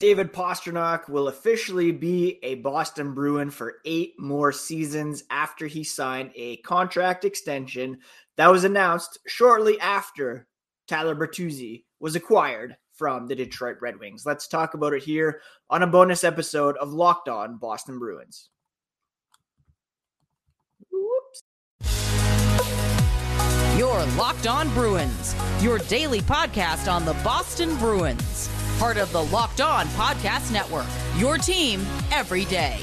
David Pastrnak will officially be a Boston Bruin for 8 more seasons after he signed a contract extension that was announced shortly after Tyler Bertuzzi was acquired from the Detroit Red Wings. Let's talk about it here on a bonus episode of Locked On Boston Bruins. You're Locked On Bruins, your daily podcast on the Boston Bruins. Part of the Locked On Podcast Network, your team every day.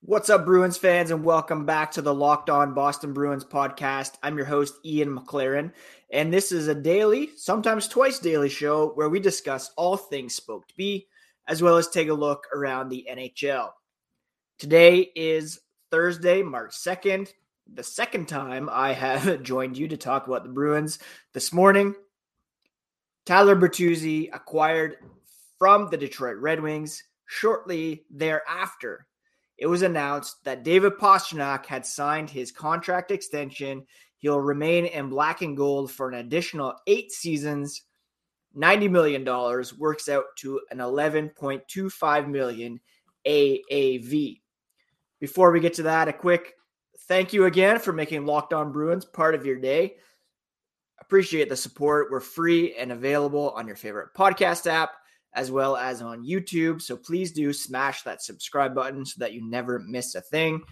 What's up, Bruins fans, and welcome back to the Locked On Boston Bruins podcast. I'm your host, Ian McLaren, and this is a daily, sometimes twice daily show where we discuss all things Spoke to Be, as well as take a look around the NHL. Today is Thursday, March 2nd, the second time I have joined you to talk about the Bruins. This morning, Tyler Bertuzzi acquired from the Detroit Red Wings. Shortly thereafter, it was announced that David Pastrnak had signed his contract extension. He'll remain in black and gold for an additional 8 seasons. $90 million works out to an $11.25 million AAV. Before we get to that, a quick thank you again for making Locked On Bruins part of your day. Appreciate the support. We're free and available on your favorite podcast app, as well as on YouTube. So please do smash that subscribe button so that you never miss a thing.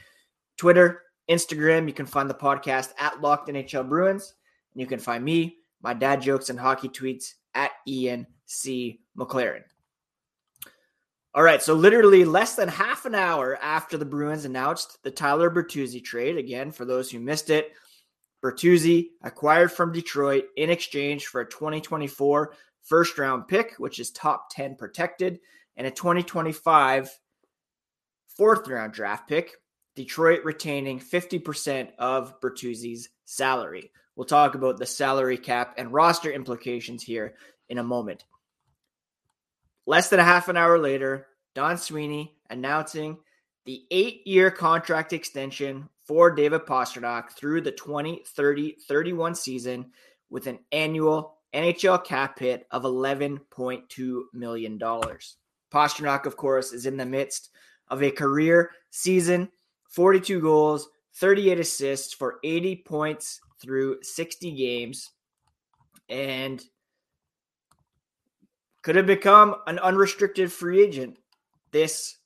Twitter, Instagram, you can find the podcast at Locked NHL Bruins. And you can find me, my dad jokes and hockey tweets at Ian C. McLaren. All right, so literally less than half an hour after the Bruins announced the Tyler Bertuzzi trade, again, for those who missed it, Bertuzzi acquired from Detroit in exchange for a 2024 first-round pick, which is top 10 protected, and a 2025 fourth-round draft pick, Detroit retaining 50% of Bertuzzi's salary. We'll talk about the salary cap and roster implications here in a moment. Less than a half an hour later, Don Sweeney announcing the 8-year contract extension for David Pastrnak through the 2030-31 season with an annual NHL cap hit of $11.2 million. Pastrnak, of course, is in the midst of a career season, 42 goals, 38 assists for 80 points through 60 games, and could have become an unrestricted free agent this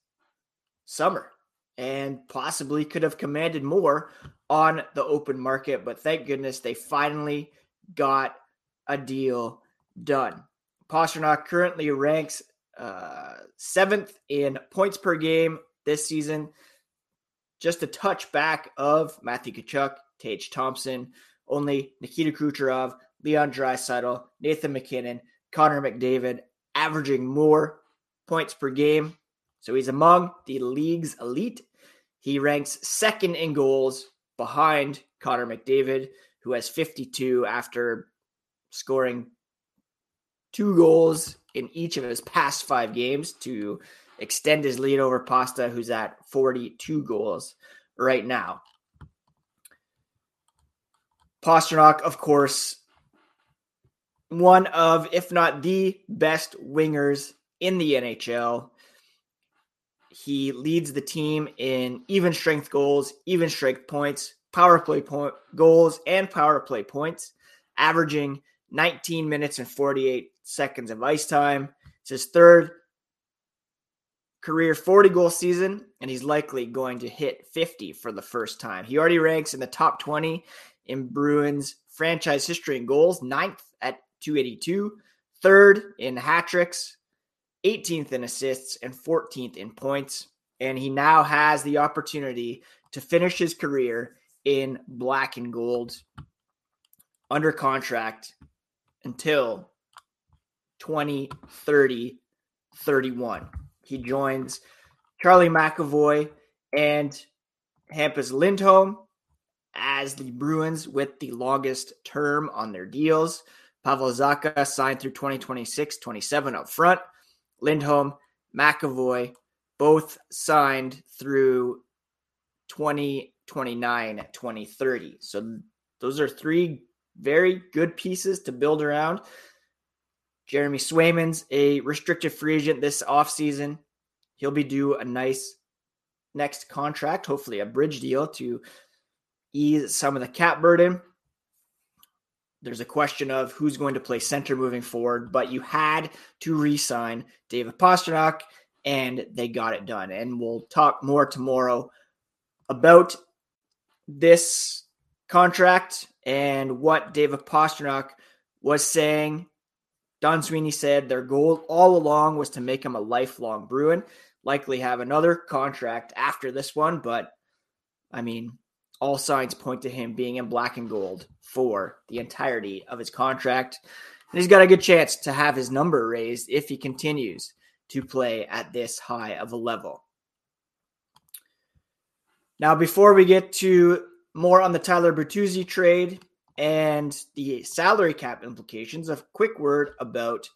summer and possibly could have commanded more on the open market. But thank goodness they finally got a deal done. Pastrnak currently ranks 7th in points per game this season, just a touch back of Matthew Tkachuk, Tage Thompson, only Nikita Kucherov, Leon Draisaitl, Nathan McKinnon, Connor McDavid, averaging more points per game. So he's among the league's elite. He ranks 2nd in goals behind Connor McDavid, who has 52 after scoring 2 goals in each of his past 5 games to extend his lead over Pasta, who's at 42 goals right now. Pastrnak, of course, one of, if not the best wingers in the NHL. He leads the team in even strength goals, even strength points, power play point goals, and power play points, averaging 19 minutes and 48 seconds of ice time. It's his 3rd career 40-goal season, and he's likely going to hit 50 for the first time. He already ranks in the top 20 in Bruins franchise history in goals, 9th at 282, 3rd in hat tricks, 18th in assists, and 14th in points. And he now has the opportunity to finish his career in black and gold under contract until 2030-31. He joins Charlie McAvoy and Hampus Lindholm as the Bruins with the longest term on their deals. Pavel Zaka signed through 2026-27 up front. Lindholm, McAvoy, both signed through 2029, 2030. So those are three very good pieces to build around. Jeremy Swayman's a restricted free agent this offseason. He'll be due a nice next contract, hopefully a bridge deal to ease some of the cap burden. There's a question of who's going to play center moving forward, but you had to re-sign David Pastrnak, and they got it done. And we'll talk more tomorrow about this contract and what David Pastrnak was saying. Don Sweeney said their goal all along was to make him a lifelong Bruin, likely have another contract after this one, but I mean, all signs point to him being in black and gold for the entirety of his contract. And he's got a good chance to have his number raised if he continues to play at this high of a level. Now, before we get to more on the Tyler Bertuzzi trade and the salary cap implications, a quick word about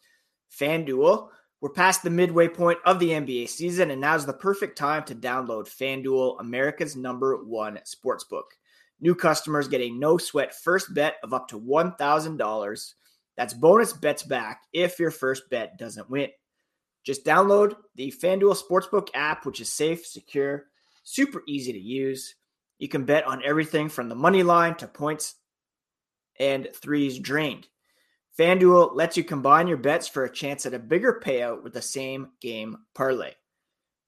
FanDuel. We're past the midway point of the NBA season, and now's the perfect time to download FanDuel, America's #1 sportsbook. New customers get a no-sweat first bet of up to $1,000. That's bonus bets back if your first bet doesn't win. Just download the FanDuel Sportsbook app, which is safe, secure, super easy to use. You can bet on everything from the money line to points and threes drained. FanDuel lets you combine your bets for a chance at a bigger payout with the same game parlay.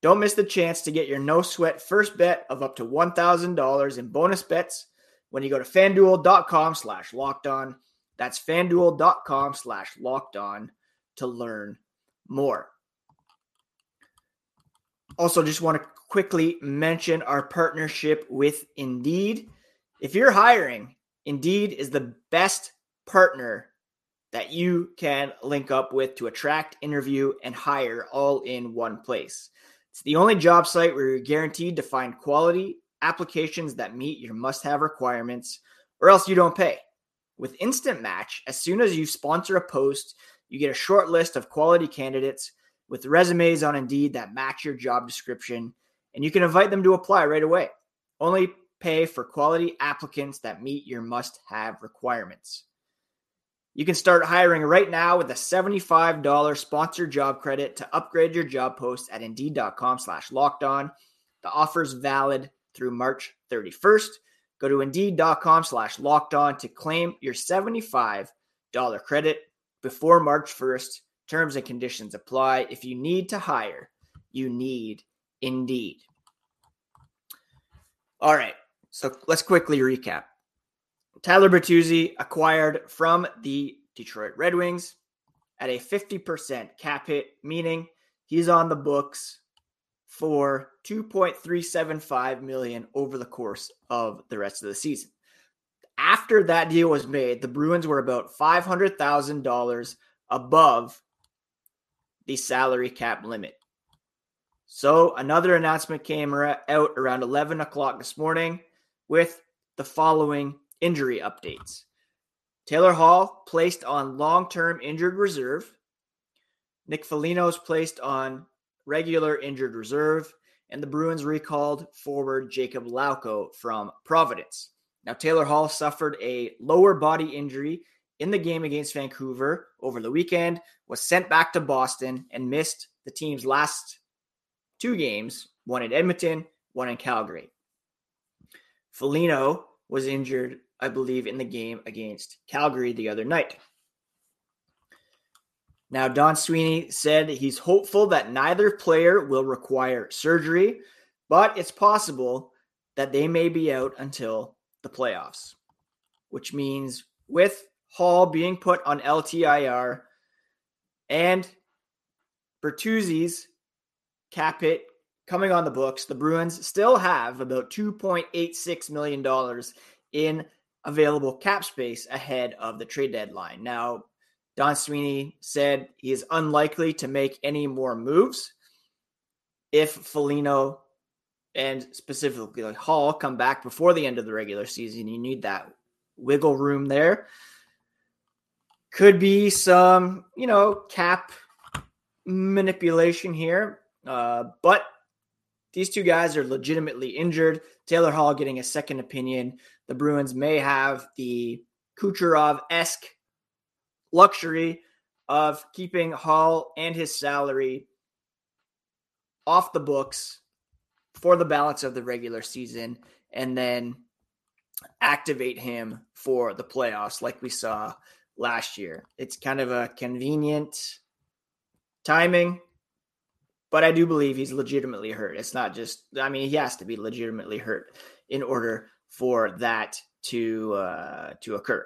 Don't miss the chance to get your no-sweat first bet of up to $1,000 in bonus bets when you go to FanDuel.com/LockedOn. That's FanDuel.com/LockedOn to learn more. Also, just want to quickly mention our partnership with Indeed. If you're hiring, Indeed is the best partner that you can link up with to attract, interview, and hire all in one place. It's the only job site where you're guaranteed to find quality applications that meet your must-have requirements, or else you don't pay. With Instant Match, as soon as you sponsor a post, you get a short list of quality candidates with resumes on Indeed that match your job description, and you can invite them to apply right away. Only pay for quality applicants that meet your must-have requirements. You can start hiring right now with a $75 sponsored job credit to upgrade your job post at Indeed.com/LockedOn. The offer is valid through March 31st. Go to Indeed.com/LockedOn to claim your $75 credit before March 1st. Terms and conditions apply. If you need to hire, you need Indeed. All right, so let's quickly recap. Tyler Bertuzzi acquired from the Detroit Red Wings at a 50% cap hit, meaning he's on the books for $2.375 million over the course of the rest of the season. After that deal was made, the Bruins were about $500,000 above the salary cap limit. So another announcement came out around 11 o'clock this morning with the following injury updates. Taylor Hall placed on long-term injured reserve. Nick Foligno placed on regular injured reserve. And the Bruins recalled forward Jacob Lauco from Providence. Now, Taylor Hall suffered a lower body injury in the game against Vancouver over the weekend, was sent back to Boston, and missed the team's last two games, one in Edmonton, one in Calgary. Foligno was injured, I believe, in the game against Calgary the other night. Now, Don Sweeney said he's hopeful that neither player will require surgery, but it's possible that they may be out until the playoffs, which means with Hall being put on LTIR and Bertuzzi's cap hit coming on the books, the Bruins still have about $2.86 million in available cap space ahead of the trade deadline. Now, Don Sweeney said he is unlikely to make any more moves if Foligno and specifically Hall come back before the end of the regular season. You need that wiggle room there. Could be some, cap manipulation here, but These two guys are legitimately injured. Taylor Hall getting a second opinion. The Bruins may have the Kucherov-esque luxury of keeping Hall and his salary off the books for the balance of the regular season and then activate him for the playoffs like we saw last year. It's kind of a convenient timing, but I do believe he's legitimately hurt. It's not just, I mean, he has to be legitimately hurt in order for that to occur.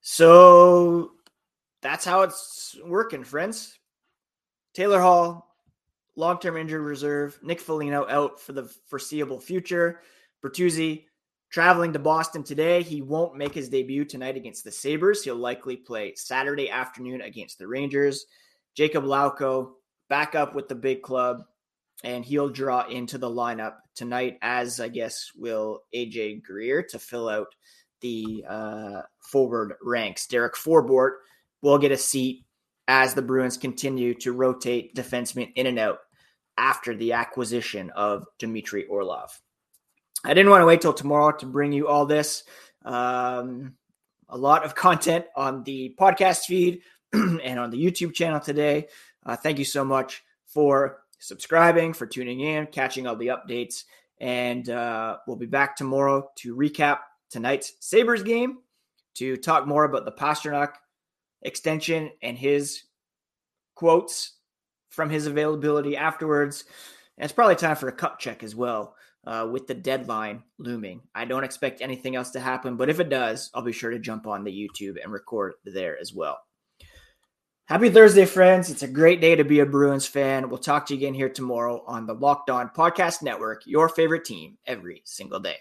So that's how it's working, friends. Taylor Hall, long-term injured reserve. Nick Foligno out for the foreseeable future. Bertuzzi traveling to Boston today. He won't make his debut tonight against the Sabres. He'll likely play Saturday afternoon against the Rangers. Jacob Lauco back up with the big club, and he'll draw into the lineup tonight, as I guess will AJ Greer, to fill out the forward ranks. Derek Forbort will get a seat as the Bruins continue to rotate defensemen in and out after the acquisition of Dmitry Orlov. I didn't want to wait till tomorrow to bring you all this. A lot of content on the podcast feed and on the YouTube channel today. Thank you so much for subscribing, for tuning in, catching all the updates. And we'll be back tomorrow to recap tonight's Sabres game, to talk more about the Pastrnak extension and his quotes from his availability afterwards. And it's probably time for a cup check as well. With the deadline looming, I don't expect anything else to happen, but if it does, I'll be sure to jump on the YouTube and record there as well. Happy Thursday, friends. It's a great day to be a Bruins fan. We'll talk to you again here tomorrow on the Locked On Podcast Network, your favorite team every single day.